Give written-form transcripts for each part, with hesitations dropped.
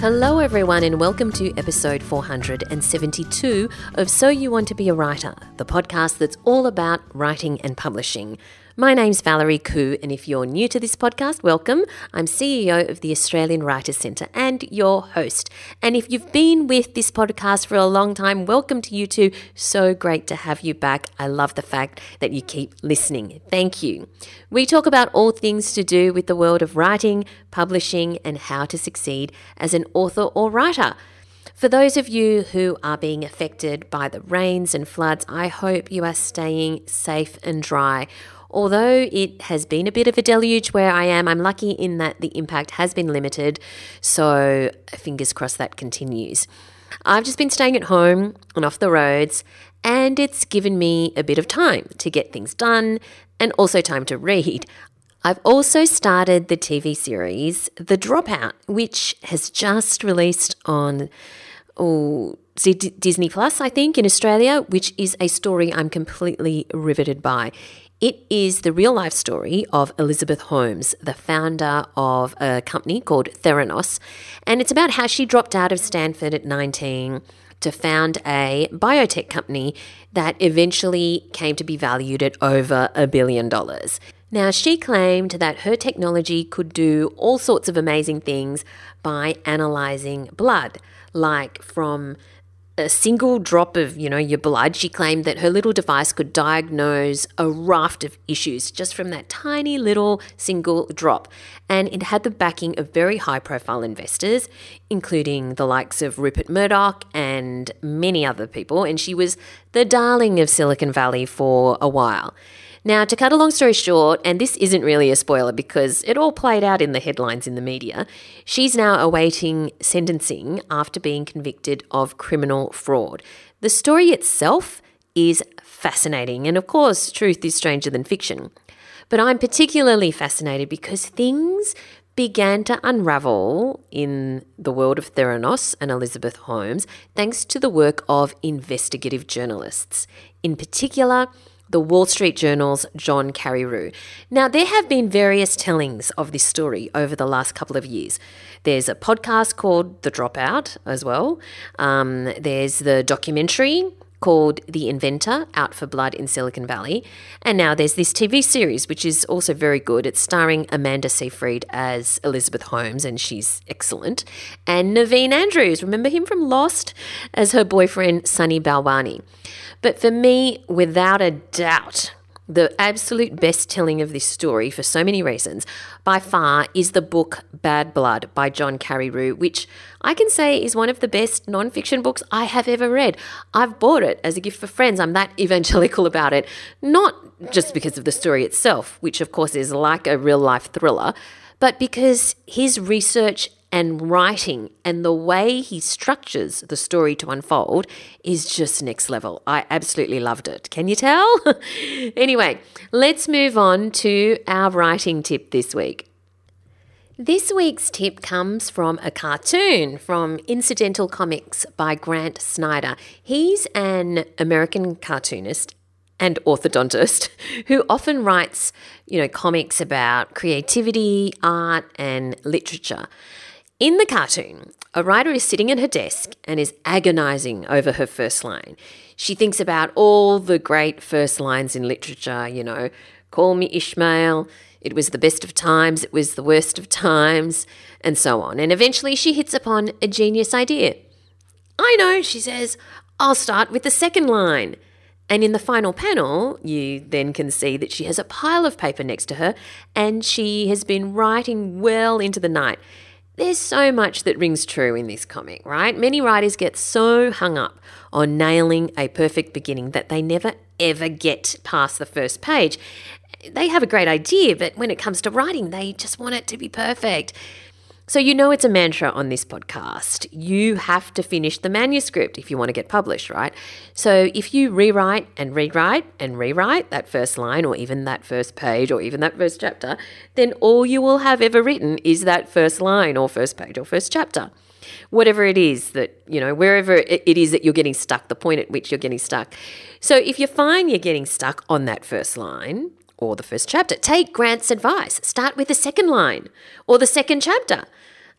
Hello everyone and welcome to episode 472 of So You Want to Be a Writer, the podcast that's all about writing and publishing. My name's Valerie Khoo, and if you're new to this podcast, welcome. I'm CEO of the Australian Writers' Centre and your host. And if you've been with this podcast for a long time, welcome to you too. So great to have you back. I love the fact that you keep listening. Thank you. We talk about all things to do with the world of writing, publishing, and how to succeed as an author or writer. For those of you who are being affected by the rains and floods, I hope you are staying safe and dry. Although it has been a bit of a deluge where I am, I'm lucky in that the impact has been limited, so fingers crossed that continues. I've just been staying at home and off the roads, and it's given me a bit of time to get things done and also time to read. I've also started the TV series The Dropout, which has just released on Disney Plus, I think, in Australia, which is a story I'm completely riveted by. It is the real-life story of Elizabeth Holmes, the founder of a company called Theranos, and it's about how she dropped out of Stanford at 19 to found a biotech company that eventually came to be valued at over $1 billion. Now, she claimed that her technology could do all sorts of amazing things by analysing blood, like from a single drop of, your blood. She claimed that her little device could diagnose a raft of issues just from that tiny little single drop. And it had the backing of very high-profile investors, including the likes of Rupert Murdoch and many other people. And she was the darling of Silicon Valley for a while. Now, to cut a long story short, and this isn't really a spoiler because it all played out in the headlines in the media, she's now awaiting sentencing after being convicted of criminal fraud. The story itself is fascinating, and of course, truth is stranger than fiction. But I'm particularly fascinated because things began to unravel in the world of Theranos and Elizabeth Holmes thanks to the work of investigative journalists, in particular The Wall Street Journal's John Carreyrou. Now, there have been various tellings of this story over the last couple of years. There's a podcast called The Dropout as well. There's the documentary called The Inventor, Out for Blood in Silicon Valley. And now there's this TV series, which is also very good. It's starring Amanda Seyfried as Elizabeth Holmes, and she's excellent. And Naveen Andrews, remember him from Lost, as her boyfriend Sunny Balwani. But for me, without a doubt, the absolute best telling of this story, for so many reasons, by far is the book Bad Blood by John Carreyrou, which I can say is one of the best non-fiction books I have ever read. I've bought it as a gift for friends. I'm that evangelical about it, not just because of the story itself, which of course is like a real-life thriller, but because his research and writing and the way he structures the story to unfold is just next level. I absolutely loved it. Can you tell? Anyway, let's move on to our writing tip this week. This week's tip comes from a cartoon from Incidental Comics by Grant Snyder. He's an American cartoonist and orthodontist who often writes, comics about creativity, art, and literature. In the cartoon, a writer is sitting at her desk and is agonising over her first line. She thinks about all the great first lines in literature, call me Ishmael, it was the best of times, it was the worst of times, and so on. And eventually she hits upon a genius idea. I know, she says, I'll start with the second line. And in the final panel, you then can see that she has a pile of paper next to her and she has been writing well into the night. There's so much that rings true in this comic, right? Many writers get so hung up on nailing a perfect beginning that they never, ever get past the first page. They have a great idea, but when it comes to writing, they just want it to be perfect. So it's a mantra on this podcast. You have to finish the manuscript if you want to get published, right? So if you rewrite and rewrite and rewrite that first line or even that first page or even that first chapter, then all you will have ever written is that first line or first page or first chapter. Whatever it is that, wherever it is that you're getting stuck, the point at which you're getting stuck. So if you find you're getting stuck on that first line or the first chapter, take Grant's advice. Start with the second line or the second chapter.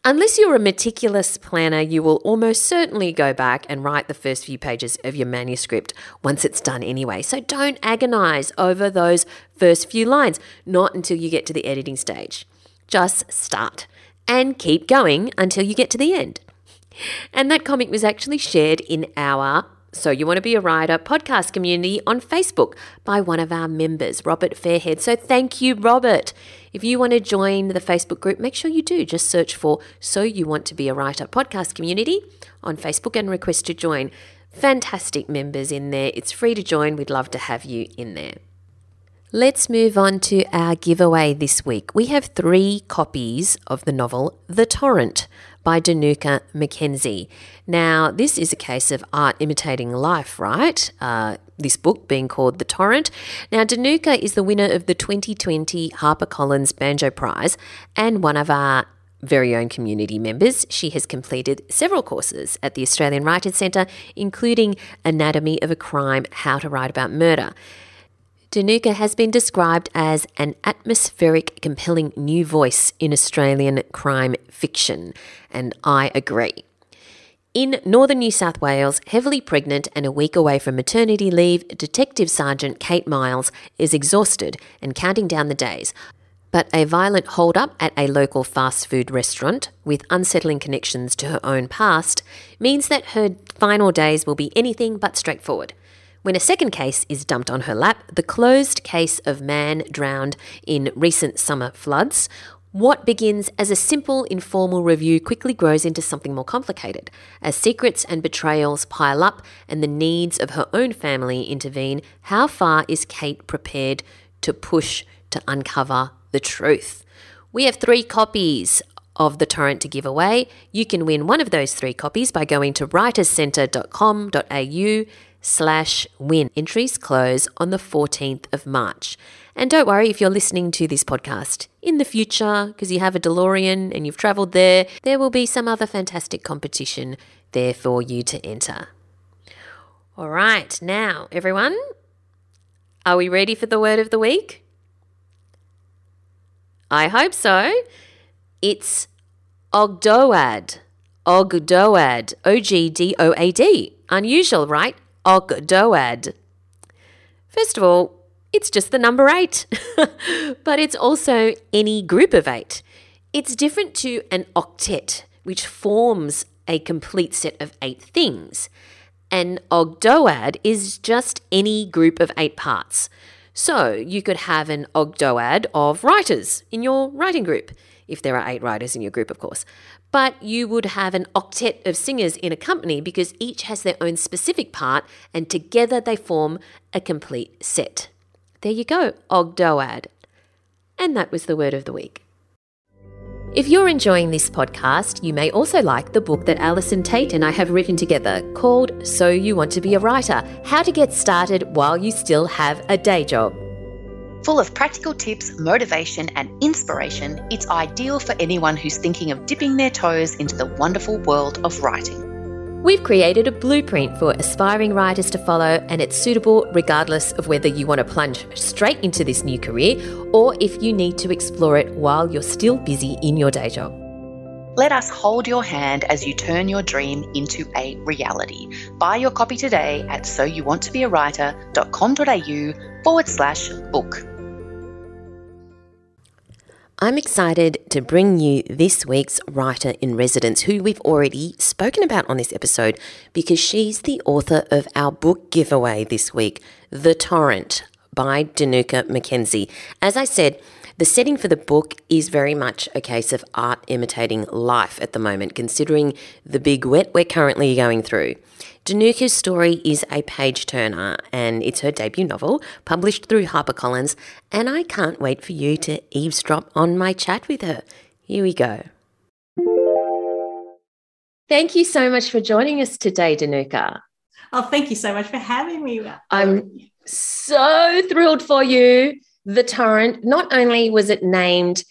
Unless you're a meticulous planner, you will almost certainly go back and write the first few pages of your manuscript once it's done anyway. So don't agonise over those first few lines, not until you get to the editing stage. Just start and keep going until you get to the end. And that comic was actually shared in our So You Want to Be a Writer podcast community on Facebook by one of our members, Robert Fairhead. So thank you, Robert. If you want to join the Facebook group, make sure you do. Just search for So You Want to Be a Writer podcast community on Facebook and request to join. Fantastic members in there. It's free to join. We'd love to have you in there. Let's move on to our giveaway this week. We have 3 copies of the novel The Torrent by Dinuka McKenzie. Now, this is a case of art imitating life, right? This book being called The Torrent. Now, Dinuka is the winner of the 2020 HarperCollins Banjo Prize and one of our very own community members. She has completed several courses at the Australian Writers' Centre, including Anatomy of a Crime, How to Write About Murder. Dinuka has been described as an atmospheric, compelling new voice in Australian crime fiction, and I agree. In northern New South Wales, heavily pregnant and a week away from maternity leave, Detective Sergeant Kate Miles is exhausted and counting down the days. But a violent hold-up at a local fast food restaurant with unsettling connections to her own past means that her final days will be anything but straightforward. When a second case is dumped on her lap, the closed case of man drowned in recent summer floods, what begins as a simple informal review quickly grows into something more complicated, as secrets and betrayals pile up and the needs of her own family intervene. How far is Kate prepared to push to uncover the truth? We have 3 copies of The Torrent to give away. You can win one of those 3 copies by going to writerscentre.com.au/win. Entries close on the 14th of March. And don't worry if you're listening to this podcast in the future because you have a DeLorean and you've travelled there will be some other fantastic competition there for you to enter. All right, now everyone, are we ready for the word of the week? I hope so. It's Ogdoad. Ogdoad. Ogdoad. Unusual, right? Ogdoad. First of all, it's just the number 8, but it's also any group of 8. It's different to an octet, which forms a complete set of 8 things. An ogdoad is just any group of 8 parts. So you could have an ogdoad of writers in your writing group, if there are 8 writers in your group, of course. But you would have an octet of singers in a company because each has their own specific part and together they form a complete set. There you go, Ogdoad. And that was the word of the week. If you're enjoying this podcast, you may also like the book that Alison Tate and I have written together called So You Want to Be a Writer, How to Get Started While You Still Have a Day Job. Full of practical tips, motivation and inspiration, it's ideal for anyone who's thinking of dipping their toes into the wonderful world of writing. We've created a blueprint for aspiring writers to follow, and it's suitable regardless of whether you want to plunge straight into this new career or if you need to explore it while you're still busy in your day job. Let us hold your hand as you turn your dream into a reality. Buy your copy today at soyouwanttobeawriter.com.au/book. I'm excited to bring you this week's writer in residence, who we've already spoken about on this episode because she's the author of our book giveaway this week, The Torrent by Dinuka McKenzie. As I said, the setting for the book is very much a case of art imitating life at the moment, considering the big wet we're currently going through. Dinuka's story is a page-turner, and it's her debut novel, published through HarperCollins, and I can't wait for you to eavesdrop on my chat with her. Here we go. Thank you so much for joining us today, Dinuka. Oh, thank you so much for having me. I'm so thrilled for you. The Torrent, not only was it named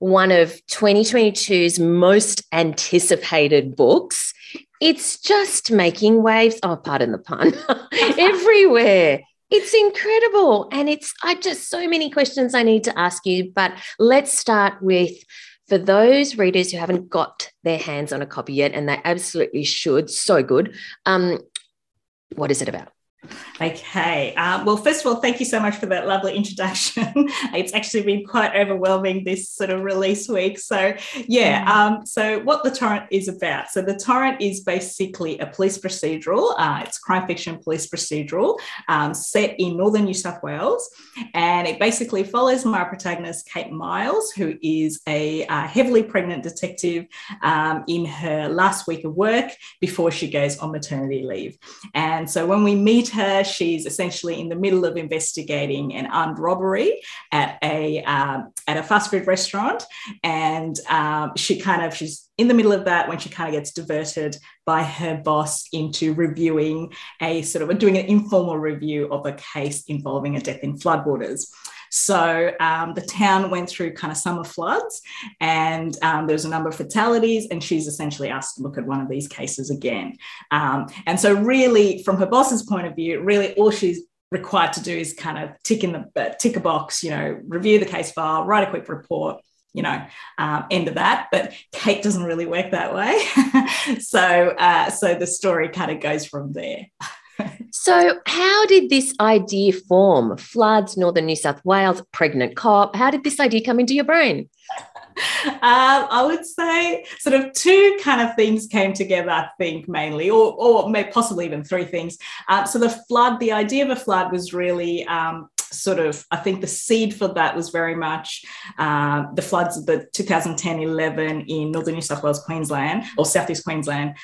one of 2022's most anticipated books, it's just making waves. Oh, pardon the pun. Everywhere. It's incredible. And I just so many questions I need to ask you, but let's start with for those readers who haven't got their hands on a copy yet, and they absolutely should, so good, what is it about? Okay. Well, first of all, thank you so much for that lovely introduction. It's actually been quite overwhelming this sort of release week. So, yeah, so what The Torrent is about. So The Torrent is basically a police procedural. It's crime fiction police procedural set in northern New South Wales. And it basically follows my protagonist, Kate Miles, who is a heavily pregnant detective in her last week of work before she goes on maternity leave. And so when we meet her, she's essentially in the middle of investigating an armed robbery at a fast food restaurant, and she's in the middle of that when she kind of gets diverted by her boss into reviewing doing an informal review of a case involving a death in floodwaters. So the town went through kind of summer floods, and there was a number of fatalities, and she's essentially asked to look at one of these cases again. And so really, from her boss's point of view, really all she's required to do is kind of tick a box, review the case file, write a quick report, end of that. But Kate doesn't really work that way. So the story kind of goes from there. So how did this idea form? Floods, northern New South Wales, pregnant cop. How did this idea come into your brain? I would say sort of two kind of things came together, I think, mainly, or possibly even three things. So the idea of a flood was really... I think the seed for that was very much the floods of the 2010-11 in northern New South Wales, Queensland, or southeast Queensland,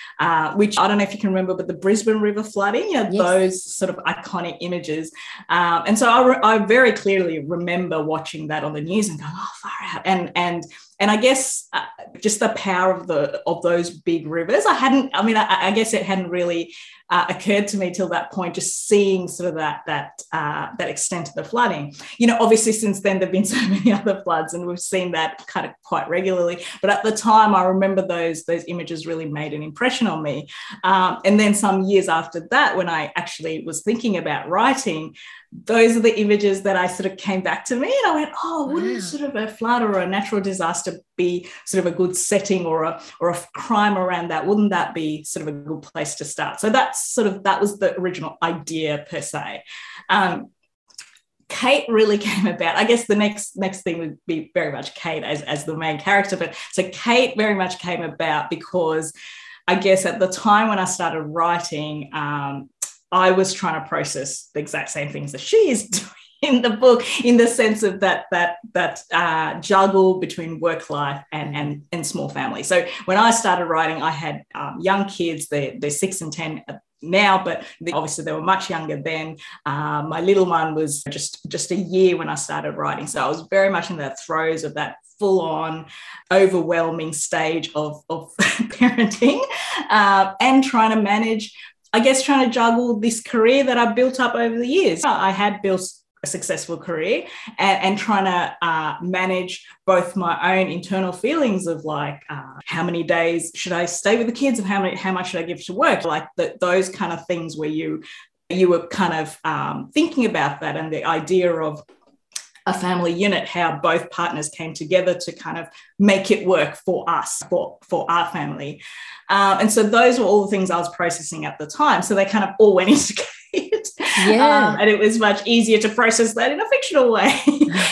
which I don't know if you can remember, but the Brisbane River flooding, yes. Those sort of iconic images. And so I very clearly remember watching that on the news and going, oh, far out. And I guess just the power of those big rivers. I guess it hadn't really occurred to me till that point, just seeing sort of that extent of the flooding. Obviously since then there've been so many other floods, and we've seen that kind of quite regularly. But at the time, I remember those images really made an impression on me. And then some years after that, when I actually was thinking about writing, those are the images that I sort of came back to me, and I went, oh, wouldn't sort of a flood or a natural disaster be sort of a good setting, or a crime around that? Wouldn't that be sort of a good place to start? So that was the original idea per se. Kate really came about. I guess the next thing would be very much Kate as the main character. But so Kate very much came about because I guess at the time when I started writing, I was trying to process the exact same things that she is doing in the book, in the sense of that juggle between work life and small family. So when I started writing, I had young kids. They're 6 and 10 now, but obviously they were much younger then. My little one was just a year when I started writing. So I was very much in the throes of that full-on overwhelming stage of parenting and trying to manage, I guess, trying to juggle this career that I built up over the years. I had built a successful career and trying to manage both my own internal feelings of how many days should I stay with the kids and how much should I give to work? Those kind of things where you were kind of thinking about that, and the idea of a family unit, how both partners came together to kind of make it work for us, for our family. And so those were all the things I was processing at the time. So they kind of all went into Kate. Yeah. And it was much easier to process that in a fictional way,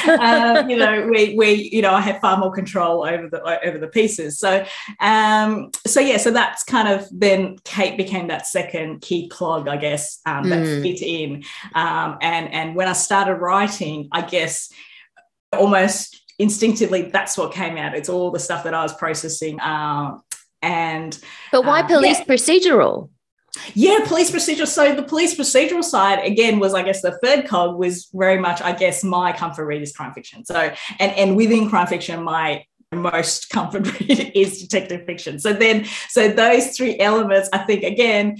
I had far more control over the pieces. So, so that's kind of, then Kate became that second key clog, I guess, that fit in. And when I started writing, I guess almost instinctively, that's what came out. It's all the stuff that I was processing. But why police procedural? Yeah, police procedural. So the police procedural side, again, was, I guess, the third cog, was very much, I guess, my comfort read is crime fiction. So, and within crime fiction, my most comfort read is detective fiction. So those three elements, I think, again,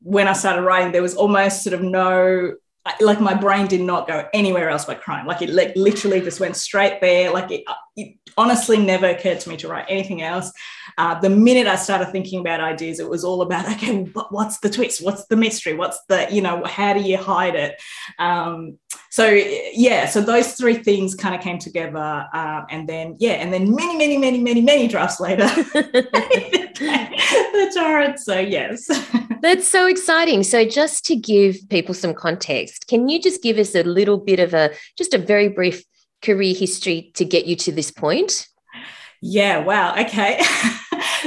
when I started writing, there was almost sort of no... my brain did not go anywhere else but crime. It literally just went straight there. It honestly never occurred to me to write anything else. The minute I started thinking about ideas, it was all about, okay, what's the twist? What's the mystery? What's the, how do you hide it? So yeah, so those three things kind of came together, and then many drafts later, The Torrent. So yes, that's so exciting. So just to give people some context, can you just give us a little bit of a very brief career history to get you to this point? Yeah, wow, okay.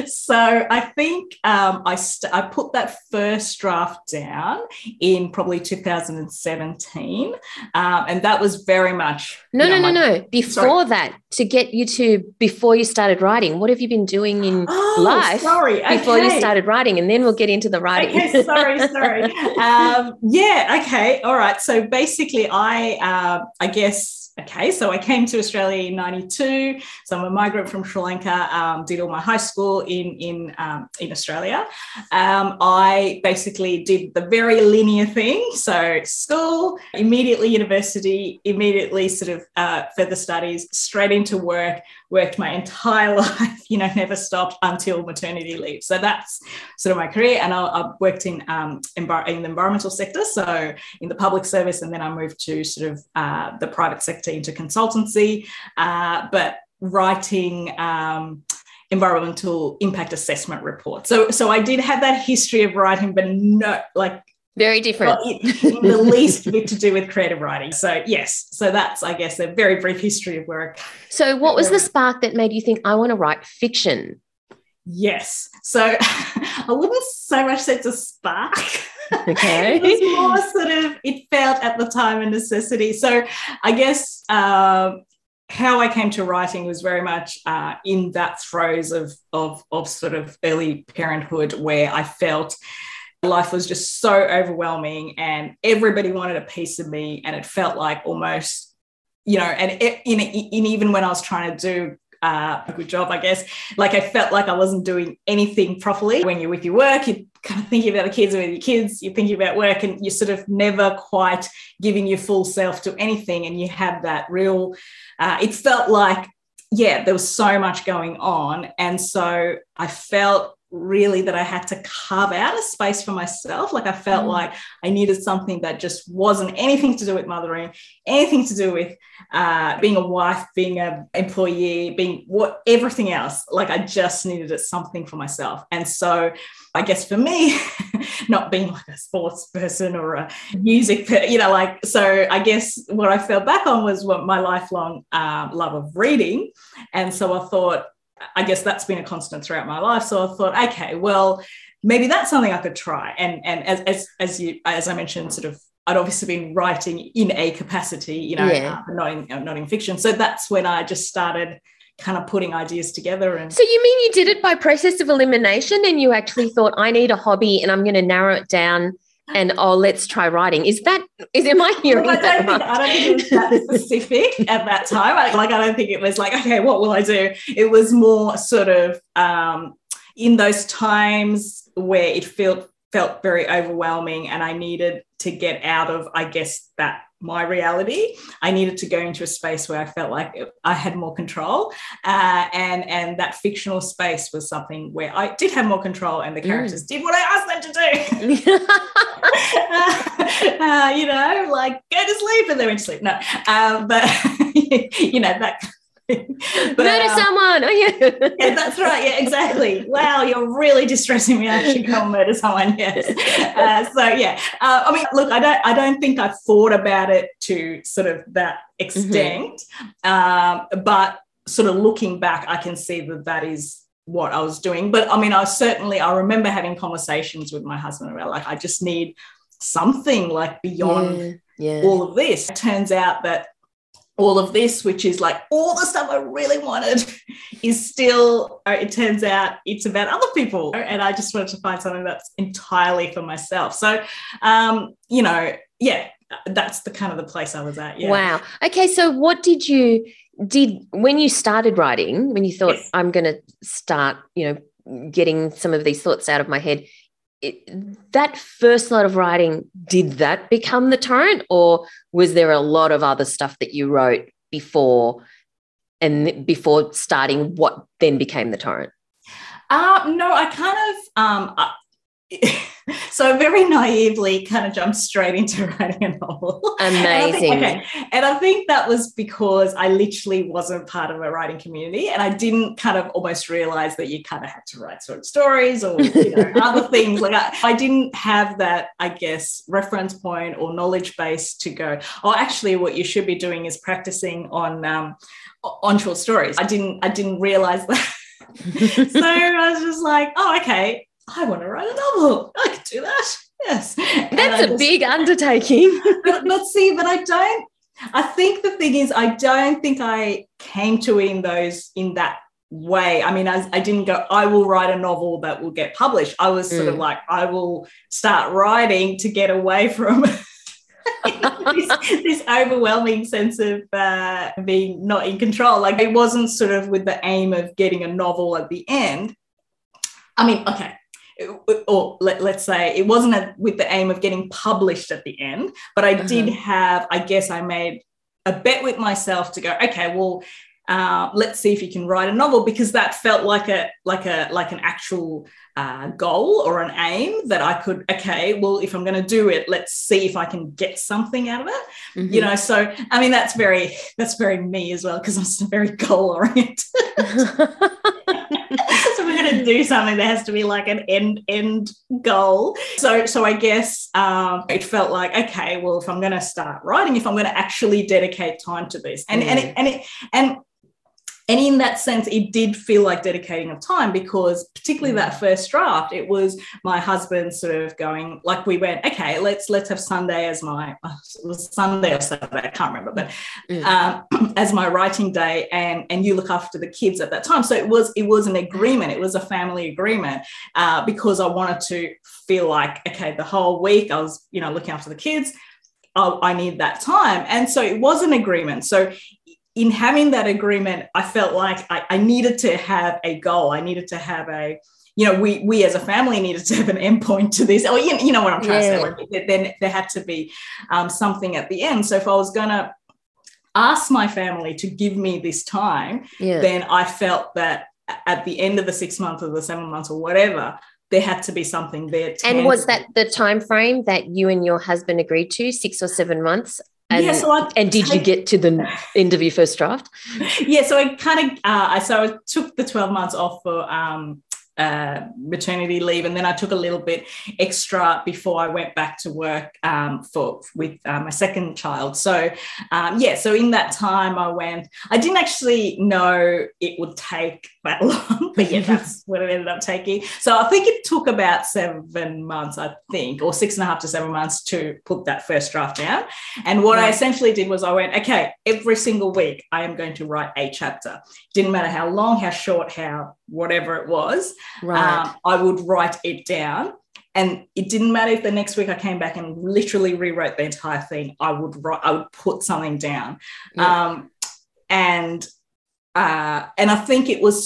So I think I put that first draft down in probably 2017, and that was very much... No. Before that, to get you to before you started writing, what have you been doing in life before you started writing? And then we'll get into the writing. Okay, sorry. So basically I came to Australia in 92. So I'm a migrant from Sri Lanka, did all my high school in Australia. I basically did the very linear thing. So school, immediately university, immediately sort of further studies, straight into work, worked my entire life, never stopped until maternity leave. So that's sort of my career. And I worked in the environmental sector, so in the public service, and then I moved to sort of the private sector into consultancy, but writing environmental impact assessment reports. So I did have that history of writing, but not like very different. In the least bit to do with creative writing. So yes, so that's, I guess, a very brief history of work. So what was the spark that made you think, I want to write fiction? Yes. So I wouldn't so much say it's a spark. Okay. It was more sort of, it felt at the time a necessity. So I guess how I came to writing was very much in that throes of sort of early parenthood, where I felt life was just so overwhelming and everybody wanted a piece of me, and it felt like almost, and in even when I was trying to do a good job, I guess, like I felt like I wasn't doing anything properly. When you're with your work, you're kind of thinking about the kids, or with your kids, you're thinking about work, and you're sort of never quite giving your full self to anything. And you had that real, it felt like, yeah, there was so much going on. And so I felt really that I had to carve out a space for myself. Like I felt like I needed something that just wasn't anything to do with mothering, anything to do with being a wife, being an employee, being everything else. Like I just needed something for myself. And so I guess for me, not being like a sports person or a music, so I guess what I fell back on was what my lifelong love of reading. And so I thought, I guess that's been a constant throughout my life. So I thought, okay, well, maybe that's something I could try. And as I mentioned, sort of, I'd obviously been writing in a capacity, not in fiction. So that's when I just started kind of putting ideas together. And so you mean you did it by process of elimination, and you actually thought, I need a hobby and I'm going to narrow it down. And let's try writing. Am I hearing that right? I don't think it was that specific at that time. I don't think it was like, okay, what will I do? It was more sort of in those times where it felt very overwhelming, and I needed to get out of, I guess, that my reality. I needed to go into a space where I felt like I had more control, and that fictional space was something where I did have more control, and the characters did what I asked them to do. Go to sleep, and they went to sleep. No, but that. But, murder someone. Yeah, that's right. Yeah, exactly. Wow, you're really distressing me. I should go murder someone. Yes. I mean, look, I don't think I thought about it to sort of that extent, but sort of looking back, I can see that is what I was doing. But I mean, I remember having conversations with my husband about, like, I just need something like beyond all of this. It turns out that all of this, which is like all the stuff I really wanted, is still, it turns out it's about other people. And I just wanted to find something that's entirely for myself. So, that's the kind of the place I was at. Yeah. Wow. Okay. So what did you did when you started writing, when you thought, yes, I'm going to start, getting some of these thoughts out of my head, that first lot of writing, did that become The Torrent, or was there a lot of other stuff that you wrote before starting what then became The Torrent? No, I kind of So very naively kind of jumped straight into writing a novel. Amazing. And I think that was because I literally wasn't part of a writing community, and I didn't kind of almost realise that you kind of had to write short stories or, you know, other things. Like I didn't have that, I guess, reference point or knowledge base to go, oh, actually what you should be doing is practising on short stories. I didn't realise that. So I was just like, oh, okay, I want to write a novel. I can do that. Yes. That's a big undertaking. but I think the thing is, I don't think I came to it in that way. I mean, I didn't go, I will write a novel that will get published. I was sort of like, I will start writing to get away from this overwhelming sense of being not in control. Like it wasn't sort of with the aim of getting a novel at the end. I mean, okay. Or let's say it wasn't with the aim of getting published at the end, but I did have, I guess I made a bet with myself to go, okay, well, let's see if you can write a novel, because that felt like an actual goal or an aim that I could, okay, well, if I'm going to do it, let's see if I can get something out of it, you know. So, I mean, that's very me as well, because I'm so very goal-oriented. So we're going to do something that has to be like an end goal. So I guess it felt like, okay, well, if I'm going to start writing, if I'm going to actually dedicate time to this, and in that sense, it did feel like dedicating of time, because particularly that first draft, it was my husband sort of going, like we went, okay, let's have Sunday as Sunday or Saturday, I can't remember, but as my writing day, and you look after the kids at that time. So it was an agreement. It was a family agreement because I wanted to feel like, okay, the whole week I was, you know, looking after the kids. I need that time. And so it was an agreement. So in having that agreement, I felt like I needed to have a goal. I needed to have a, you know, we as a family needed to have an endpoint to this. Or you know what I'm trying to say. Like, then there had to be something at the end. So if I was going to ask my family to give me this time, then I felt that at the end of the 6 months or the 7 months or whatever, there had to be something there. And was that the time frame that you and your husband agreed to, 6 or 7 months? And did you get to the end of your first draft? Yeah, so I kind of I took the 12 months off for maternity leave, and then I took a little bit extra before I went back to work with my second child. So, so in that time I didn't actually know it would take that long, but yeah, that's what it ended up taking. So I think it took about 7 months, or 6.5 to 7 months to put that first draft down. And what I essentially did was I went, okay, every single week I am going to write a chapter. Didn't matter how long, how short, how whatever it was, I would write it down. And it didn't matter if the next week I came back and literally rewrote the entire thing, I would put something down. And I think it was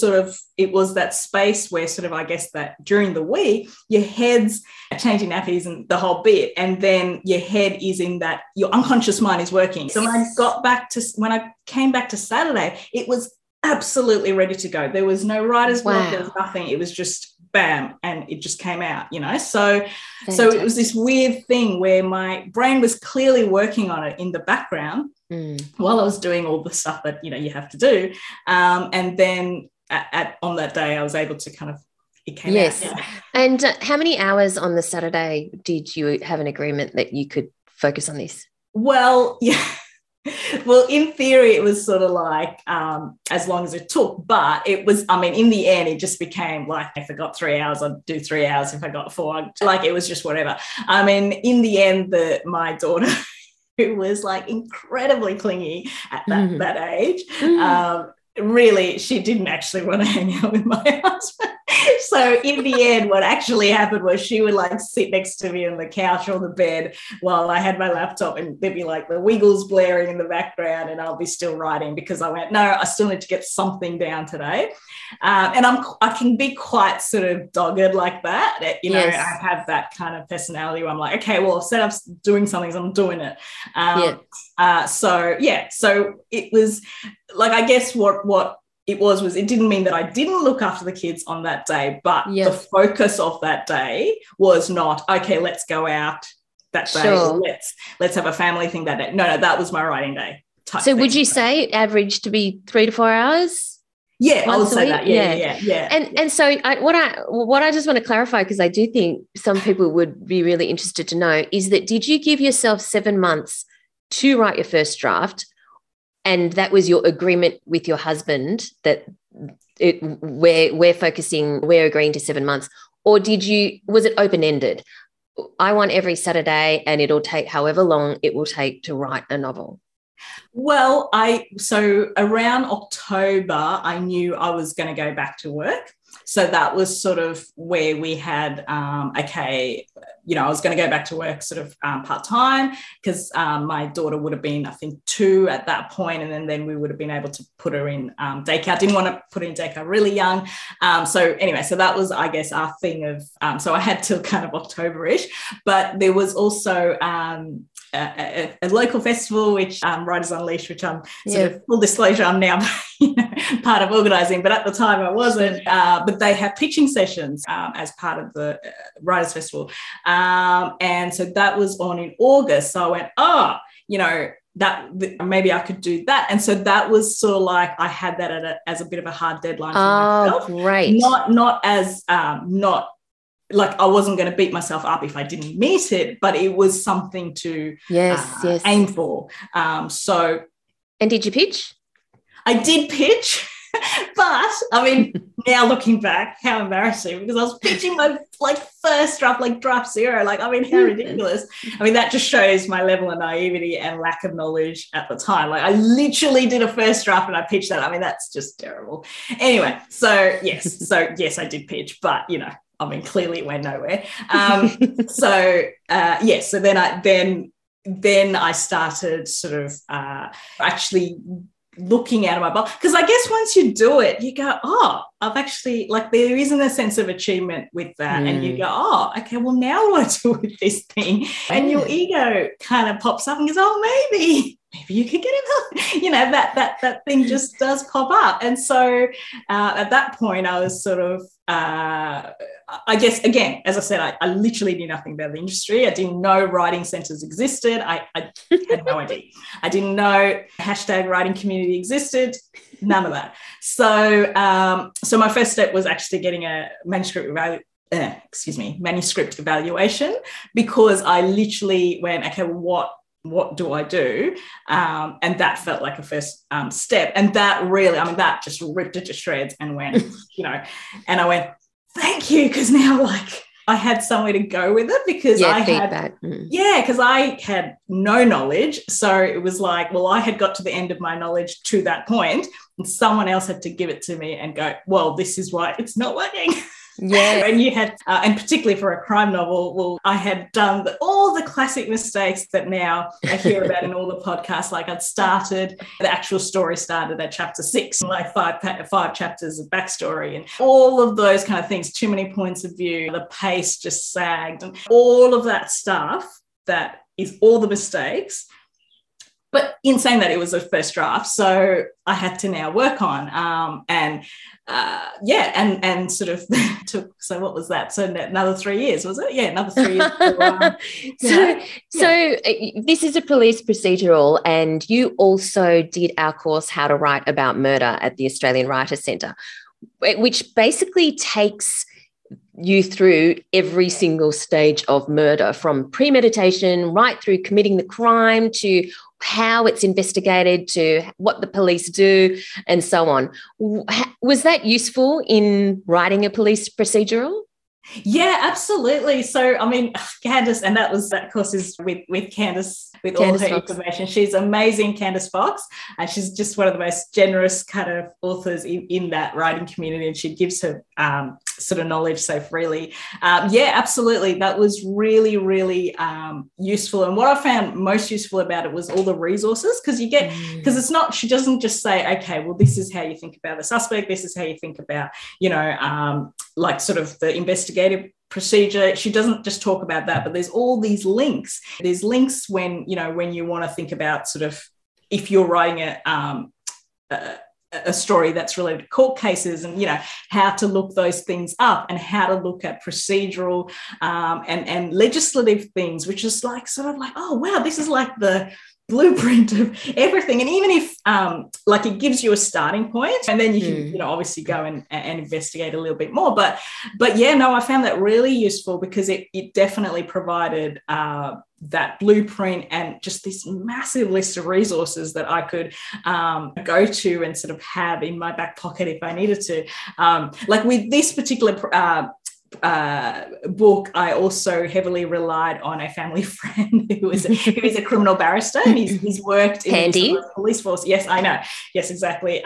that space where sort of, I guess, that during the week your head's changing nappies and the whole bit, and then your head is in that, your unconscious mind is working. So when I came back to Saturday, it was absolutely ready to go. There was no writer's block, there was nothing. It was just bam, and it just came out, you know. So fantastic. So it was this weird thing where my brain was clearly working on it in the background while I was doing all the stuff that, you know, you have to do, and then on that day I was able to kind of, it came out. And how many hours on the Saturday did you have an agreement that you could focus on this? Well, in theory, it was sort of like as long as it took, but it was, I mean, in the end, it just became like, if I got 3 hours, I'd do 3 hours. If I got 4, like, it was just whatever. I mean, in the end, my daughter, who was like incredibly clingy at that age, really, she didn't actually want to hang out with my husband. So in the end, what actually happened was she would like sit next to me on the couch or the bed while I had my laptop, and there'd be like the Wiggles blaring in the background, and I'll be still writing, because I went, no, I still need to get something down today. And I can be quite sort of dogged like that. You know, I have that kind of personality where I'm like, okay, well, instead of doing something, I'm doing it. So it was like, I guess what it was it didn't mean that I didn't look after the kids on that day, but the focus of that day was not, okay, let's go out that day. Sure. Let's have a family thing that day. No, that was my writing day. So would you say average to be 3 to 4 hours? Yeah, I would say that. Yeah. And so what I just want to clarify, because I do think some people would be really interested to know, is that did you give yourself 7 months to write your first draft? And that was your agreement with your husband that we're agreeing to 7 months, or was it open-ended? I want every Saturday and it'll take however long it will take to write a novel. Well, so around October, I knew I was going to go back to work. So that was sort of where we had, I was going to go back to work sort of part-time, because my daughter would have been, I think, 2 at that point, and then we would have been able to put her in daycare. I didn't want to put her in daycare really young. So that was, I guess, our thing of, so I had till kind of October-ish. But there was also a local festival, which Writers Unleashed, which I'm sort of full disclosure, I'm now part of organising, but at the time I wasn't. But they have pitching sessions as part of the Writers Festival, and so that was on in August. So I went, that maybe I could do that, and so that was sort of like I had that as a bit of a hard deadline for myself. Great, not as not. Like I wasn't going to beat myself up if I didn't meet it, but it was something to aim for. And did you pitch? I did pitch, but I mean, now looking back, how embarrassing, because I was pitching my first draft, draft zero. How ridiculous. I mean, that just shows my level of naivety and lack of knowledge at the time. I literally did a first draft and I pitched that. I mean, that's just terrible. Anyway, so yes, I did pitch, but clearly it went nowhere. So then I started sort of actually looking out of my box, because I guess once you do it, you go, I've actually, there isn't a sense of achievement with that, and you go, okay, well, now what do I do with this thing? And your ego kind of pops up and goes, maybe you could get it. That thing just does pop up. And so at that point, I was sort of, I guess, again, as I said, I literally knew nothing about the industry. I didn't know writing centres existed. I had no idea. I didn't know hashtag writing community existed, none of that. So so my first step was actually getting a manuscript evaluation, because I literally went, okay, what do I do? And that felt like a first step. And that really, that just ripped it to shreds and went, and I went, thank you, because now I had somewhere to go with it, because because I had no knowledge. So it was I had got to the end of my knowledge to that point, and someone else had to give it to me and go, well, this is why it's not working. Yeah. And you had, and particularly for a crime novel, I had done all the classic mistakes that now I hear about in all the podcasts. The actual story started at chapter 6, five chapters of backstory and all of those kind of things, too many points of view, the pace just sagged, and all of that stuff that is all the mistakes. But in saying that, it was a first draft, so I had to now work on and sort of took. So what was that? So another 3 years, was it? Yeah, another 3 years. So this is a police procedural, and you also did our course How to Write About Murder at the Australian Writers' Centre, which basically takes you through every single stage of murder, from premeditation right through committing the crime to how it's investigated to what the police do and so on. Was that useful in writing a police procedural? Yeah, absolutely. So, Candace, and that course is with Candace, with Candace all her Fox. Information. She's amazing, Candace Fox, and she's just one of the most generous kind of authors in that writing community, and she gives her sort of knowledge so freely. Absolutely. That was really, really useful. And what I found most useful about it was all the resources, because you get, it's not, she doesn't just say, okay, well, this is how you think about the suspect, this is how you think about, sort of the investigative procedure. She doesn't just talk about that, but there's all these links. There's links when you want to think about sort of if you're writing a a story that's related to court cases, and, you know, how to look those things up and how to look at procedural and legislative things, which is like sort of like, oh, wow, this is like the blueprint of everything. And even if like it gives you a starting point, and then you can, you know, obviously go and investigate a little bit more, but yeah, no, I found that really useful because it definitely provided that blueprint and just this massive list of resources that I could go to and sort of have in my back pocket if I needed to. Like with this particular book, I also heavily relied on a family friend who is a criminal barrister, and he's worked in the police force. Yes, I know. Yes, exactly.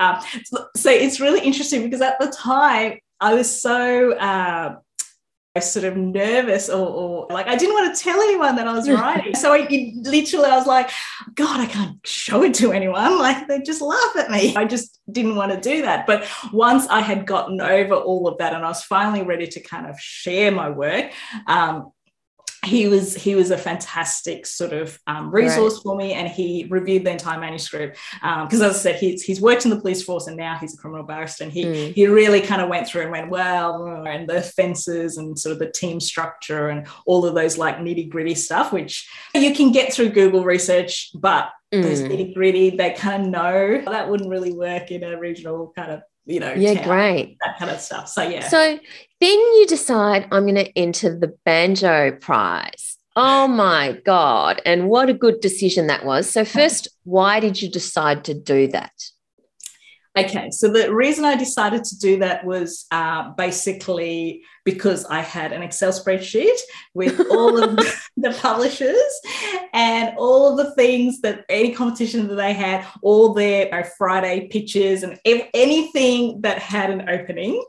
So it's really interesting because at the time I was so sort of nervous or like I didn't want to tell anyone that I was writing. So I was like, God, I can't show it to anyone. Like they just laugh at me. I just didn't want to do that. But once I had gotten over all of that and I was finally ready to kind of share my work, he was a fantastic sort of resource for me, and he reviewed the entire manuscript because, as I said, he's worked in the police force and now he's a criminal barrister, and he really kind of went through and went, well, and the offences and sort of the team structure and all of those like nitty-gritty stuff, which you can get through Google research, but those nitty-gritty, they kind of know that wouldn't really work in a regional kind of, you know, town, great, that kind of stuff. So yeah. So then you decide I'm going to enter the Banjo Prize. Oh my God. And what a good decision that was. So first, why did you decide to do that? Okay, so the reason I decided to do that was basically because I had an Excel spreadsheet with all of the publishers and all of the things that any competition that they had, all their Friday pitches and anything that had an opening.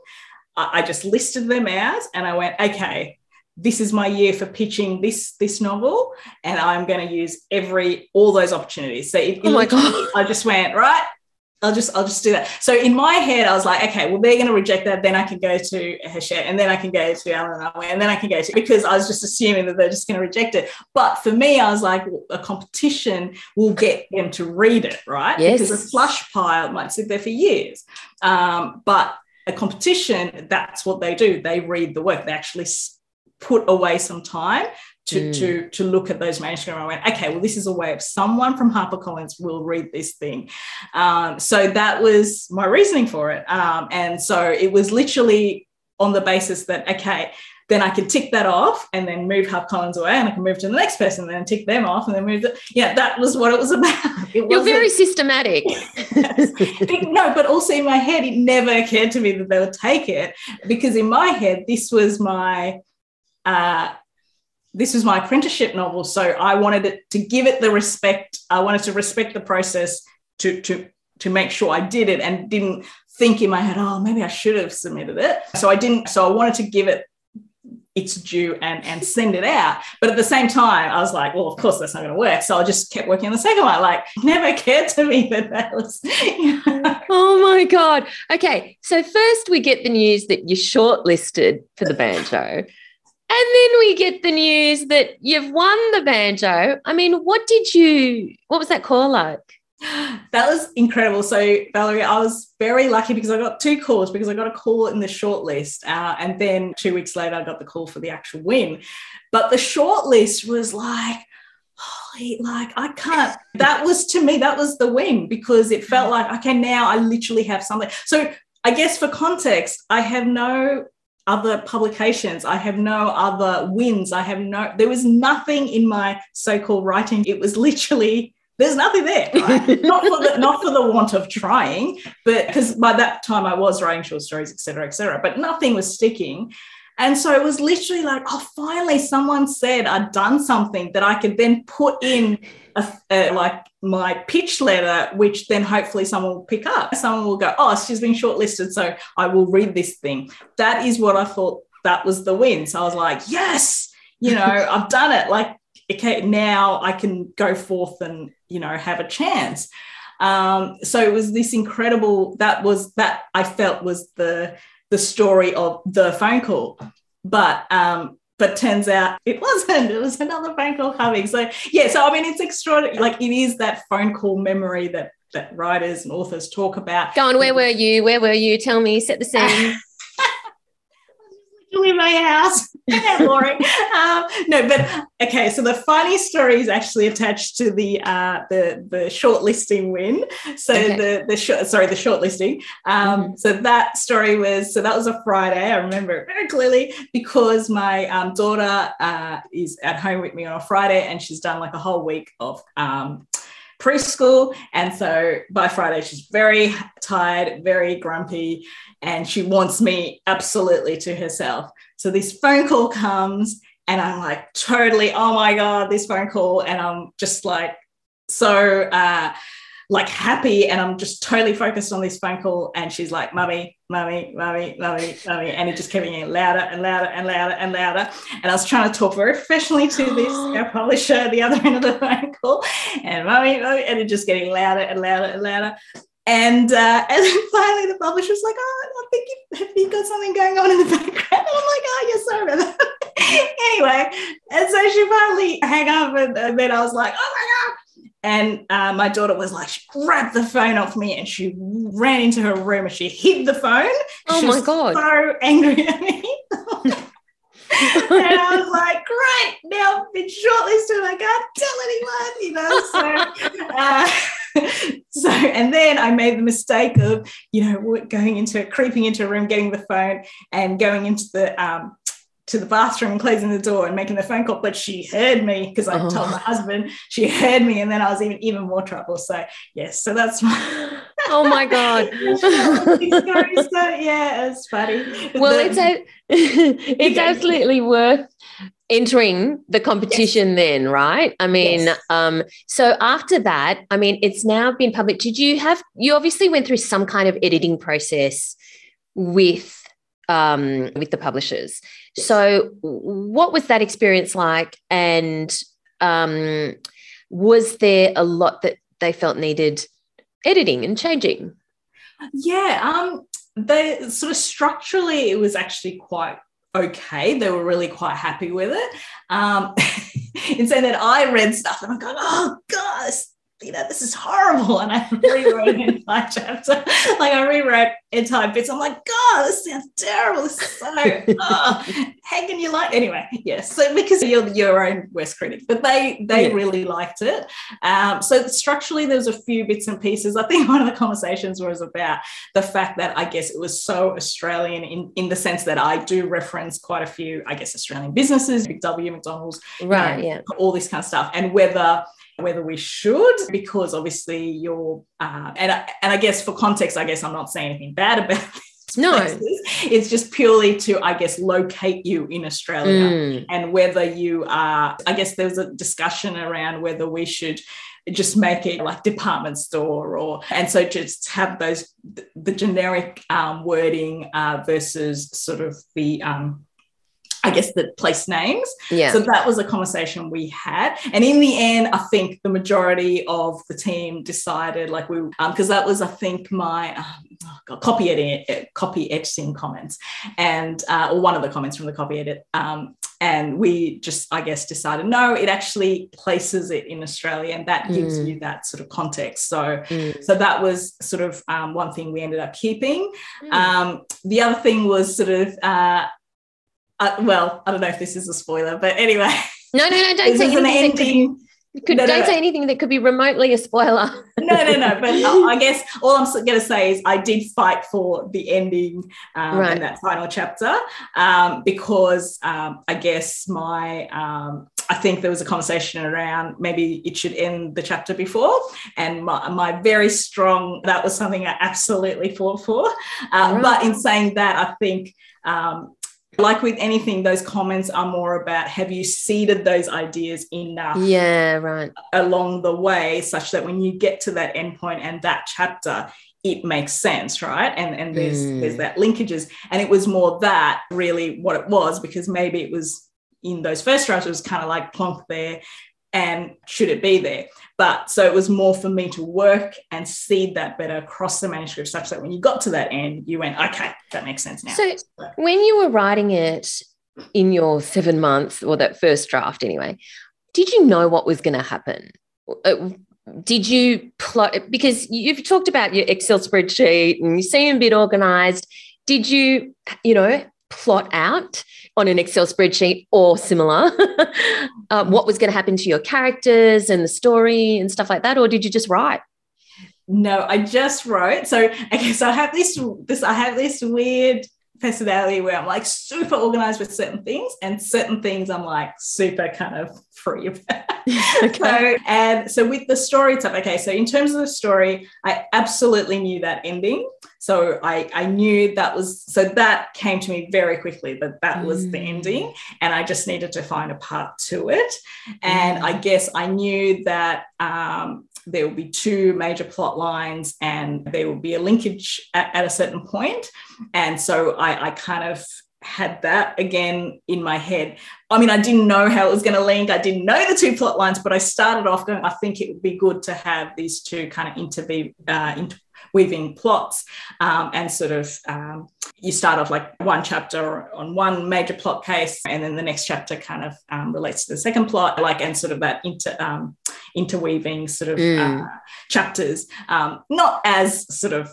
I just listed them out and I went, okay, this is my year for pitching this novel, and I'm going to use all those opportunities. So I just went, right, I'll just do that. So in my head, I was like, okay, well, they're going to reject that. Then I can go to Hachette, and then I can go to Alan Arway, and then I can go to, because I was just assuming that they're just going to reject it. But for me, I was like, well, a competition will get them to read it, right? Yes. Because a slush pile might sit there for years. But a competition, that's what they do. They read the work. They actually put away some time to look at those manuscripts. I went, okay, well, this is a way of someone from HarperCollins will read this thing. So that was my reasoning for it. And so it was literally on the basis that, okay, then I could tick that off and then move HarperCollins away, and I can move to the next person and then tick them off and then move to, yeah, that was what it was about. You're very systematic. No, but also in my head, it never occurred to me that they would take it, because in my head, this was my apprenticeship novel, so I wanted it to give it the respect. I wanted to respect the process to make sure I did it, and didn't think in my head, oh, maybe I should have submitted it. So I didn't. So I wanted to give it its due and send it out. But at the same time, I was like, well, of course that's not going to work. So I just kept working on the second one. Like, never cared to me that was. You know. Oh my God. Okay, so first we get the news that you're shortlisted for the Banjo. And then we get the news that you've won the Banjo. I mean, what was that call like? That was incredible. So, Valerie, I was very lucky because I got two calls, because I got a call in the shortlist. And then 2 weeks later, I got the call for the actual win. But the shortlist was like, holy, like I can't. That was, to me, that was the win, because it felt like, okay, now I literally have something. So I guess for context, I have no other publications, I have no other wins, there was nothing in my so-called writing. It was literally, there's nothing there, right? not for the want of trying, but because by that time I was writing short stories, et cetera, but nothing was sticking. And so it was literally like, oh, finally someone said I'd done something that I could then put in like my pitch letter, which then hopefully someone will pick up. Someone will go, oh, she's been shortlisted, so I will read this thing. That is what I thought, that was the win. So I was like, yes, you know, I've done it. Like, okay, now I can go forth and, you know, have a chance. So it was this incredible, that I felt was the story of the phone call, but turns out it wasn't. It was another phone call coming. So yeah, so I mean, it's extraordinary. Like, it is that phone call memory that that writers and authors talk about. Go on, where were you? Where were you? Tell me, set the scene. I was literally in my house. Yeah, Laurie. No, but okay, so the funny story is actually attached to the shortlisting win. So okay. the shortlisting. So that story was, so that was a Friday. I remember it very clearly because my daughter is at home with me on a Friday and she's done like a whole week of preschool, and so by Friday she's very tired, very grumpy, and she wants me absolutely to herself. So this phone call comes and I'm like, totally, oh my God, this phone call, and I'm just like so like happy, and I'm just totally focused on this phone call, and she's like, mummy, mummy, mummy, mummy, mummy, and it just kept getting louder and louder and louder and louder. And I was trying to talk very professionally to this our publisher at the other end of the phone call, and mummy, mummy, and it just getting louder and louder and louder. And then finally the publisher was like, oh, I think you've got something going on in the background. And I'm like, oh, yes, sorry about that. Anyway, and so she finally hung up, and then I was like, oh my God. And my daughter was like, she grabbed the phone off me and she ran into her room and she hid the phone. Oh, she my was God. So angry at me. And I was like, great, now I've been shortlisted. I can't tell anyone, you know. So, so, and then I made the mistake of, you know, creeping into a room, getting the phone and going into the bathroom and closing the door and making the phone call, but she heard me because I told my husband, she heard me, and then I was even more trouble. So yes, so that's my oh my God. So yeah, it's funny. Well, it's absolutely worth entering the competition, yes. Then, right? I mean, yes. So after that, I mean, it's now been published. You obviously went through some kind of editing process with the publishers. So what was that experience like, and was there a lot that they felt needed editing and changing? Yeah, they sort of structurally it was actually quite okay. They were really quite happy with it. In saying that, I read stuff and I'm going, oh, gosh, you know, this is horrible. And I rewrote an entire chapter. Like, I rewrote entire bits. I'm like, God, this sounds terrible. This is so, how can you like? Anyway, yes. So because you're your own worst critic. But they really liked it. So structurally, there was a few bits and pieces. I think one of the conversations was about the fact that I guess it was so Australian in the sense that I do reference quite a few, I guess, Australian businesses, Big W, McDonald's, right, you know, yeah, all this kind of stuff. And whether we should, because obviously you're and I guess for context, I guess I'm not saying anything bad about these places. It's just purely to, I guess, locate you in Australia, and whether you are, I guess there's a discussion around whether we should just make it like department store, and so just have those the generic wording versus sort of the I guess the place names. Yeah. So that was a conversation we had. And in the end, I think the majority of the team decided like we, because that was, I think, my copy editing comments and, or one of the comments from the copy edit. And we just, I guess, decided, no, it actually places it in Australia and that gives you that sort of context. So that was sort of one thing we ended up keeping. The other thing was sort of, well, I don't know if this is a spoiler, but anyway. No, don't say anything. Don't say anything that could be remotely a spoiler. No. But I guess all I'm going to say is I did fight for the ending in that final chapter because I guess my I think there was a conversation around maybe it should end the chapter before, and my very strong, that was something I absolutely fought for. But in saying that, I think like with anything, those comments are more about have you seeded those ideas enough along the way such that when you get to that endpoint and that chapter, it makes sense, right? And there's that linkages. And it was more that really what it was, because maybe it was in those first drafts, it was kind of like plonk there and should it be there? But so it was more for me to work and seed that better across the manuscript such that when you got to that end, you went, okay, that makes sense now. So when you were writing it in your 7 months, or that first draft anyway, did you know what was going to happen? Did you plot, because you've talked about your Excel spreadsheet and you seem a bit organised. Did you, you know, plot out on an Excel spreadsheet or similar what was going to happen to your characters and the story and stuff like that, or did you just write? No, I just wrote. So I guess I have this weird personality where I'm like super organized with certain things, and certain things I'm like super kind of free about. Okay. So with the story stuff, okay, so in terms of the story, I absolutely knew that ending. So I knew that was, so that came to me very quickly, that was the ending, and I just needed to find a part to it. And I guess I knew that there will be two major plot lines and there will be a linkage at a certain point. And so I kind of had that again in my head. I mean, I didn't know how it was going to link. I didn't know the two plot lines, but I started off going, I think it would be good to have these two kind of interweaving plots, and sort of you start off like one chapter on one major plot case, and then the next chapter kind of relates to the second plot, like, and sort of that interweaving sort of chapters, not as sort of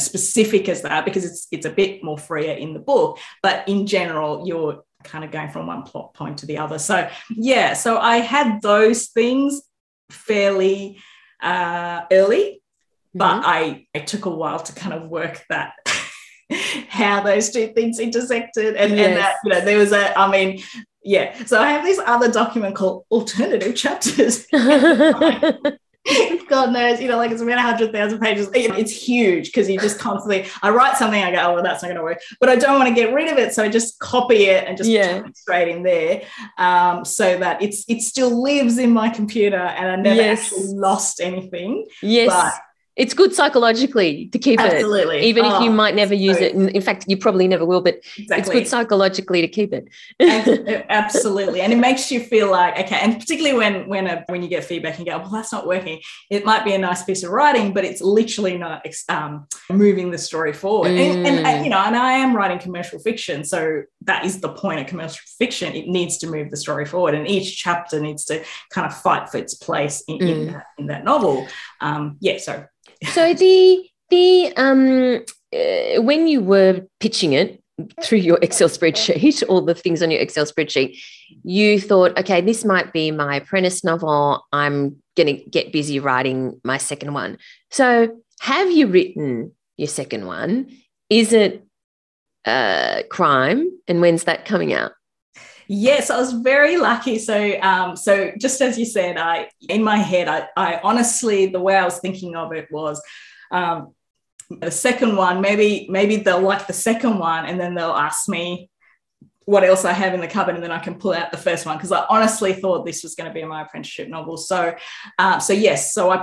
specific as that, because it's a bit more freer in the book, but in general you're kind of going from one plot point to the other. So yeah, so I had those things fairly early, but I took a while to kind of work that how those two things intersected, and that, you know, there was so I have this other document called Alternative Chapters. God knows, you know, like it's about 100,000 pages. It's huge, because you just constantly, I write something, I go, oh, well, that's not going to work, but I don't want to get rid of it, so I just copy it and just put it straight in there, so that it still lives in my computer and I never actually lost anything. Yes. But it's good psychologically to keep it. Even if you might never use it. In fact, you probably never will, but it's good psychologically to keep it. Absolutely. And it makes you feel like, okay, and particularly when you get feedback and you go, well, that's not working. It might be a nice piece of writing, but it's literally not moving the story forward. And, you know, and I am writing commercial fiction, so that is the point of commercial fiction. It needs to move the story forward, and each chapter needs to kind of fight for its place in that novel. So the when you were pitching it through your Excel spreadsheet, all the things on your Excel spreadsheet, you thought, okay, this might be my apprentice novel. I'm going to get busy writing my second one. So have you written your second one? Is it crime, and when's that coming out? Yes, I was very lucky. So just as you said, in my head, I honestly, the way I was thinking of it was the second one, maybe they'll like the second one and then they'll ask me what else I have in the cupboard, and then I can pull out the first one, because I honestly thought this was going to be my apprenticeship novel. So I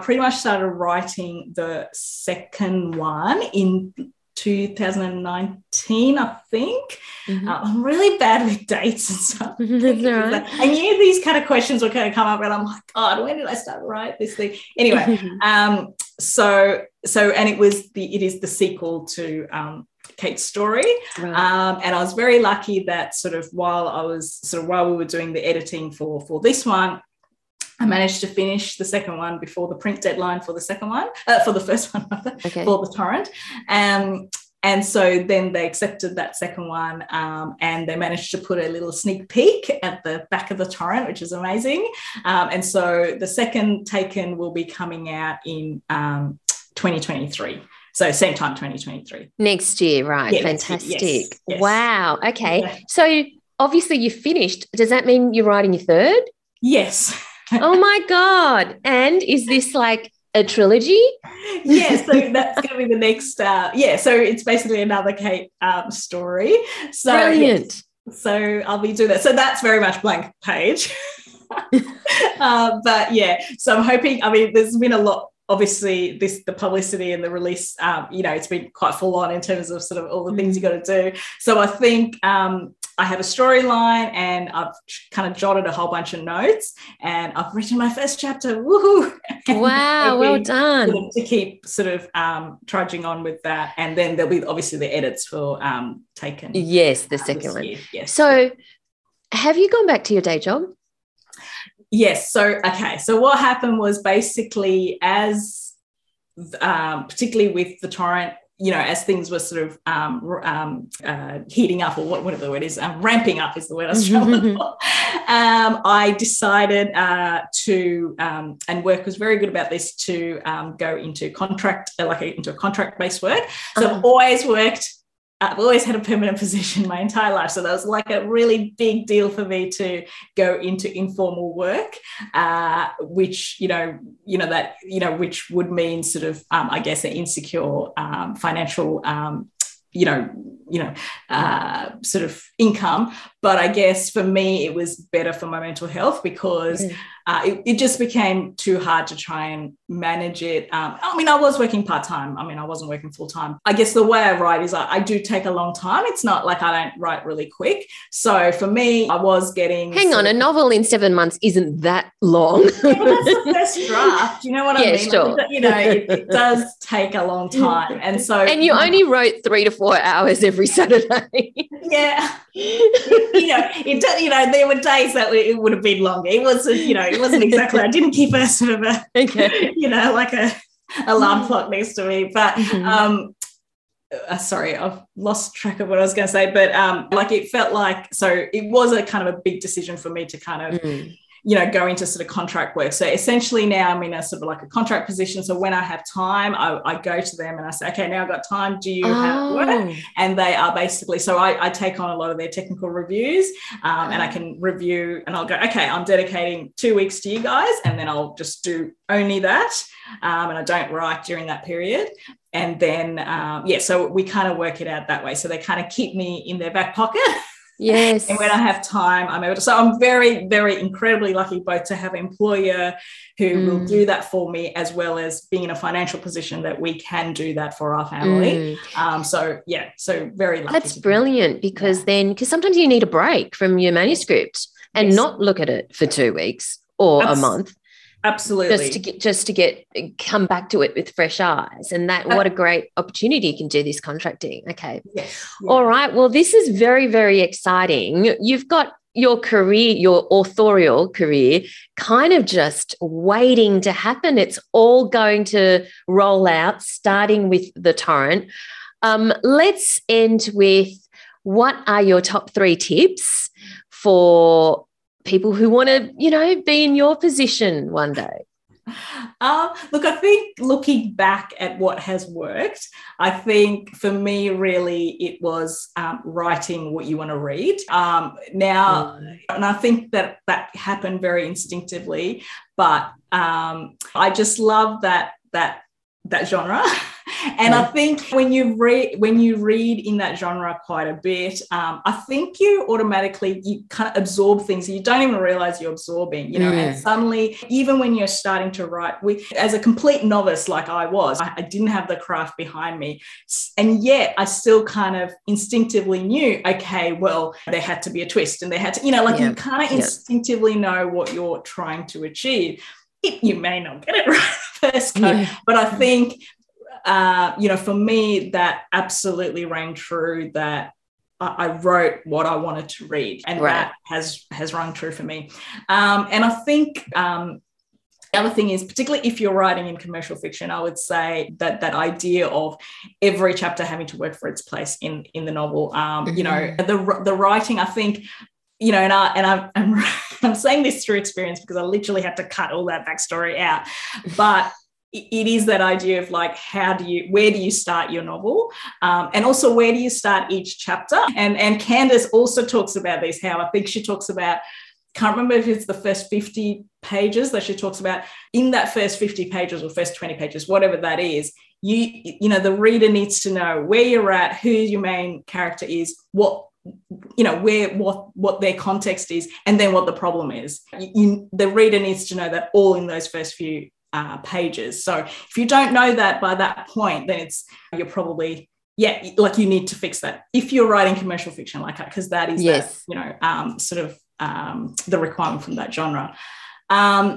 pretty much started writing the second one in 2019, I think. I'm really bad with dates and stuff. Right. I knew these kind of questions were going to come up, and I'm like, God, when did I start to write this thing? Anyway, and it is the sequel to Kate's story, right. And I was very lucky that sort of while we were doing the editing for this one, I managed to finish the second one before the print deadline for the first one, for The Torrent. And so then they accepted that second one, and they managed to put a little sneak peek at the back of The Torrent, which is amazing. And so the second Taken will be coming out in 2023. So same time, 2023. Next year, right. Yeah, fantastic. Year. Yes. Wow. Okay. Yeah. So obviously you finished. Does that mean you're writing your third? Yes. Oh my God. And is this like a trilogy? Yeah, so that's going to be the next so it's basically another Kate story. So brilliant. Yes, so I'll be doing that. So that's very much blank page. But yeah, so I'm hoping, I mean, there's been a lot, obviously, the publicity and the release, you know, it's been quite full on in terms of sort of all the things you got to do. So I think I have a storyline, and I've kind of jotted a whole bunch of notes, and I've written my first chapter. Woohoo! Wow, well done. Sort of to keep sort of trudging on with that, and then there'll be obviously the edits for Taken. Yes, the second one. Yes. So have you gone back to your day job? Yes. So, okay. So what happened was basically as, particularly with The Torrent, you know, as things were sort of heating up, or whatever the word is, ramping up is the word I was trying for. I decided to, and work was very good about this, to go into contract, into a contract-based work. So I've always worked, I've always had a permanent position my entire life. So that was like a really big deal for me to go into informal work, which, which would mean sort of, I guess, an insecure financial, sort of income. But I guess for me, it was better for my mental health because it just became too hard to try and manage it. I mean, I was working part-time. I mean, I wasn't working full-time. I guess the way I write is I do take a long time. It's not like I don't write really quick. So for me, I was getting... a novel in 7 months isn't that long. Yeah, well, that's the first draft. You know what I mean? Sure. Like, it does take a long time. And so... And you only wrote 3 to 4 hours every Saturday. Yeah. There were days that it would have been longer. It wasn't exactly, I didn't keep a sort of a, like a alarm clock next to me. But, sorry, I've lost track of what I was going to say. But, it felt like, so it was a kind of a big decision for me to kind of, go into sort of contract work. So essentially now I'm in a sort of like a contract position. So when I have time, I go to them and I say, okay, now I've got time. Do you have work? And they are basically, so I take on a lot of their technical reviews and I can review and I'll go, okay, I'm dedicating 2 weeks to you guys. And then I'll just do only that. And I don't write during that period. And then, so we kind of work it out that way. So they kind of keep me in their back pocket. Yes. And when I have time, I'm able to. So I'm very, very incredibly lucky both to have an employer who will do that for me, as well as being in a financial position that we can do that for our family. So very lucky. That's brilliant because sometimes you need a break from your manuscript and not look at it for 2 weeks or a month. Absolutely. Just to get come back to it with fresh eyes. And that what a great opportunity you can do this contracting. Okay. Yes. All right. Well, this is very, very exciting. You've got your career, your authorial career, kind of just waiting to happen. It's all going to roll out, starting with The Torrent. Let's end with what are your top 3 tips for people who want to, be in your position one day? I think looking back at what has worked, I think for me really it was writing what you want to read. And I think that happened very instinctively, but I just love that genre. And I think when you read in that genre quite a bit, I think you automatically, you kind of absorb things you don't even realise you're absorbing, and suddenly, even when you're starting to write, as a complete novice like I was, I didn't have the craft behind me. And yet I still kind of instinctively knew, okay, well, there had to be a twist and there had to, you kind of instinctively know what you're trying to achieve. You may not get it right the first go, but I think... for me, that absolutely rang true, that I wrote what I wanted to read, and that has rung true for me. And I think the other thing is, particularly if you're writing in commercial fiction, I would say that idea of every chapter having to work for its place in the novel, the writing, I think... I'm saying this through experience because I literally had to cut all that backstory out, but it is that idea of like, where do you start your novel? And also where do you start each chapter? And Candace also talks about this, how I think she talks about, can't remember if it's the first 50 pages that she talks about, in that first 50 pages or first 20 pages, whatever that is, the reader needs to know where you're at, who your main character is, what their context is, and then what the problem is. The reader needs to know that all in those first few pages. So if you don't know that by that point, then you're probably you need to fix that if you're writing commercial fiction like that, because that is the requirement from that genre. And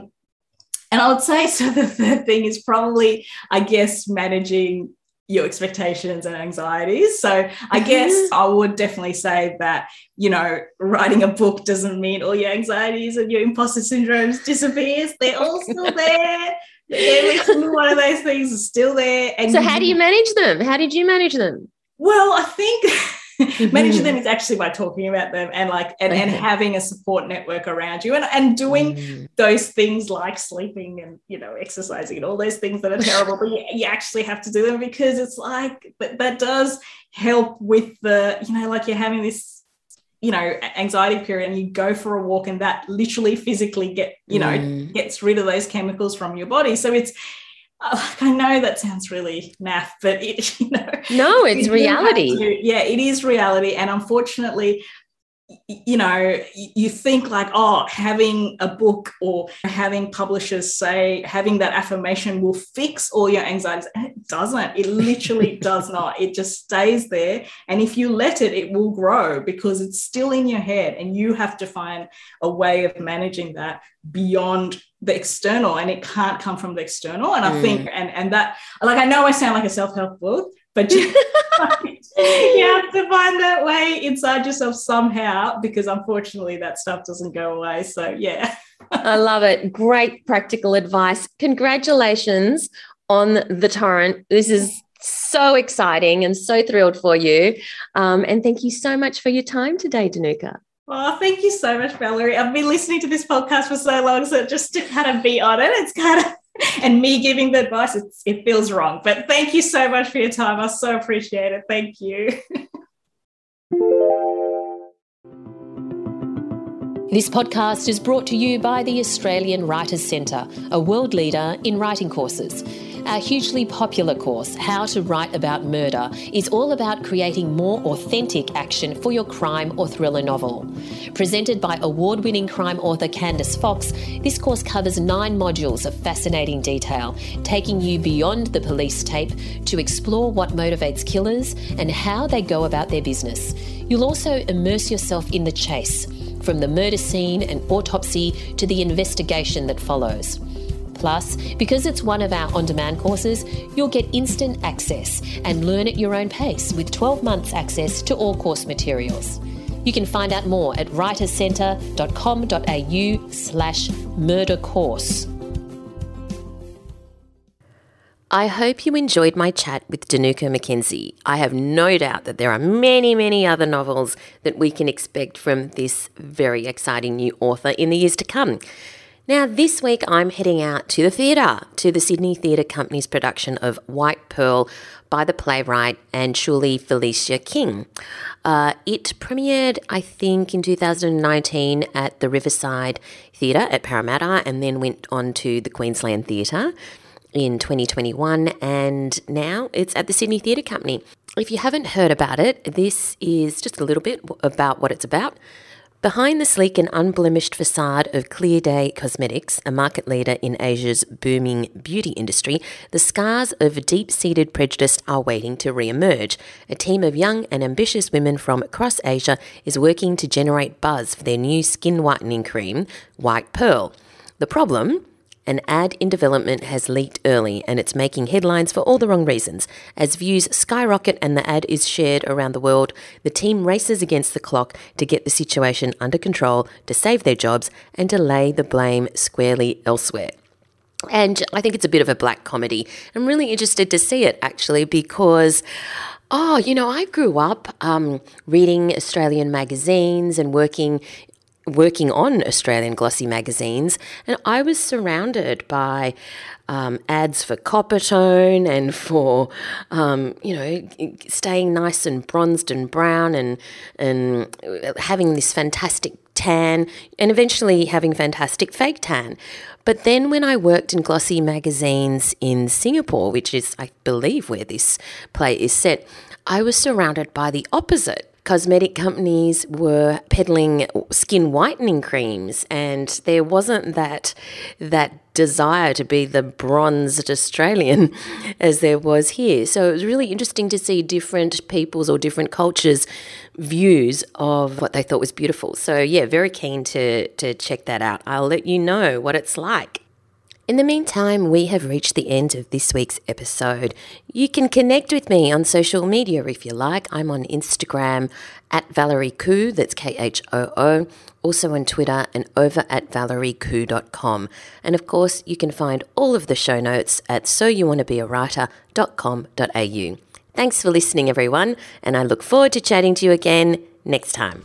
I would say, so the third thing is probably, I guess, managing your expectations and anxieties. So I guess I would definitely say that, you know, writing a book doesn't mean all your anxieties and your imposter syndromes disappears. They're all still there. Every single one of those things is still there. And so how do you manage them? How did you manage them? Well, I think managing them is actually by talking about them and and having a support network around you and doing those things like sleeping and, you know, exercising and all those things that are terrible, but you actually have to do them because it's like that does help with the, you know, like you're having this, you know, anxiety period and you go for a walk and that literally physically gets rid of those chemicals from your body. So it's, I know that sounds really naff, but it, you know. No, it's reality. Yeah, it is reality. And unfortunately, you know, you think like, oh, having a book or having publishers say, having that affirmation will fix all your anxieties. And it doesn't. It literally does not. It just stays there. And if you let it, it will grow because it's still in your head and you have to find a way of managing that beyond the external, and it can't come from the external. And I think, and that, like, I know I sound like a self-help book, but you have to find that way inside yourself somehow, because unfortunately that stuff doesn't go away. So yeah. I love it. Great practical advice. Congratulations on The Torrent. This is so exciting and so thrilled for you. And thank you so much for your time today, Dinuka. Oh, thank you so much, Valerie. I've been listening to this podcast for so long, so just to kind of be on it, it's kind of, and me giving the advice, it feels wrong. But thank you so much for your time. I so appreciate it. Thank you. This podcast is brought to you by the Australian Writers' Centre, a world leader in writing courses. Our hugely popular course, How to Write About Murder, is all about creating more authentic action for your crime or thriller novel. Presented by award-winning crime author Candace Fox, this course covers 9 modules of fascinating detail, taking you beyond the police tape to explore what motivates killers and how they go about their business. You'll also immerse yourself in the chase, from the murder scene and autopsy to the investigation that follows. Plus, because it's one of our on-demand courses, you'll get instant access and learn at your own pace with 12 months access to all course materials. You can find out more at writerscentre.com.au/murdercourse. I hope you enjoyed my chat with Dinuka McKenzie. I have no doubt that there are many, many other novels that we can expect from this very exciting new author in the years to come. Now, this week I'm heading out to the theatre, to the Sydney Theatre Company's production of White Pearl by the playwright Anchuli Felicia King. It premiered, I think, in 2019 at the Riverside Theatre at Parramatta and then went on to the Queensland Theatre in 2021, and now it's at the Sydney Theatre Company. If you haven't heard about it, this is just a little bit about what it's about. Behind the sleek and unblemished facade of Clear Day Cosmetics, a market leader in Asia's booming beauty industry, the scars of deep-seated prejudice are waiting to re-emerge. A team of young and ambitious women from across Asia is working to generate buzz for their new skin whitening cream, White Pearl. The problem? An ad in development has leaked early and it's making headlines for all the wrong reasons. As views skyrocket and the ad is shared around the world, the team races against the clock to get the situation under control, to save their jobs and to lay the blame squarely elsewhere. And I think it's a bit of a black comedy. I'm really interested to see it actually because... oh, you know, I grew up reading Australian magazines and working on Australian glossy magazines, and I was surrounded by ads for Coppertone and for, you know, staying nice and bronzed and brown and having this fantastic tan and eventually having fantastic fake tan. But then when I worked in glossy magazines in Singapore, which is, I believe, where this play is set, I was surrounded by the opposite. Cosmetic companies were peddling skin whitening creams and there wasn't that desire to be the bronzed Australian as there was here. So it was really interesting to see different people's or different cultures' views of what they thought was beautiful. So, yeah, very keen to check that out. I'll let you know what it's like. In the meantime, we have reached the end of this week's episode. You can connect with me on social media if you like. I'm on Instagram at Valerie Khoo, that's Khoo, also on Twitter and over at valeriekoo.com. And of course, you can find all of the show notes at soyouwanntobeawriter.com.au. Thanks for listening, everyone, and I look forward to chatting to you again next time.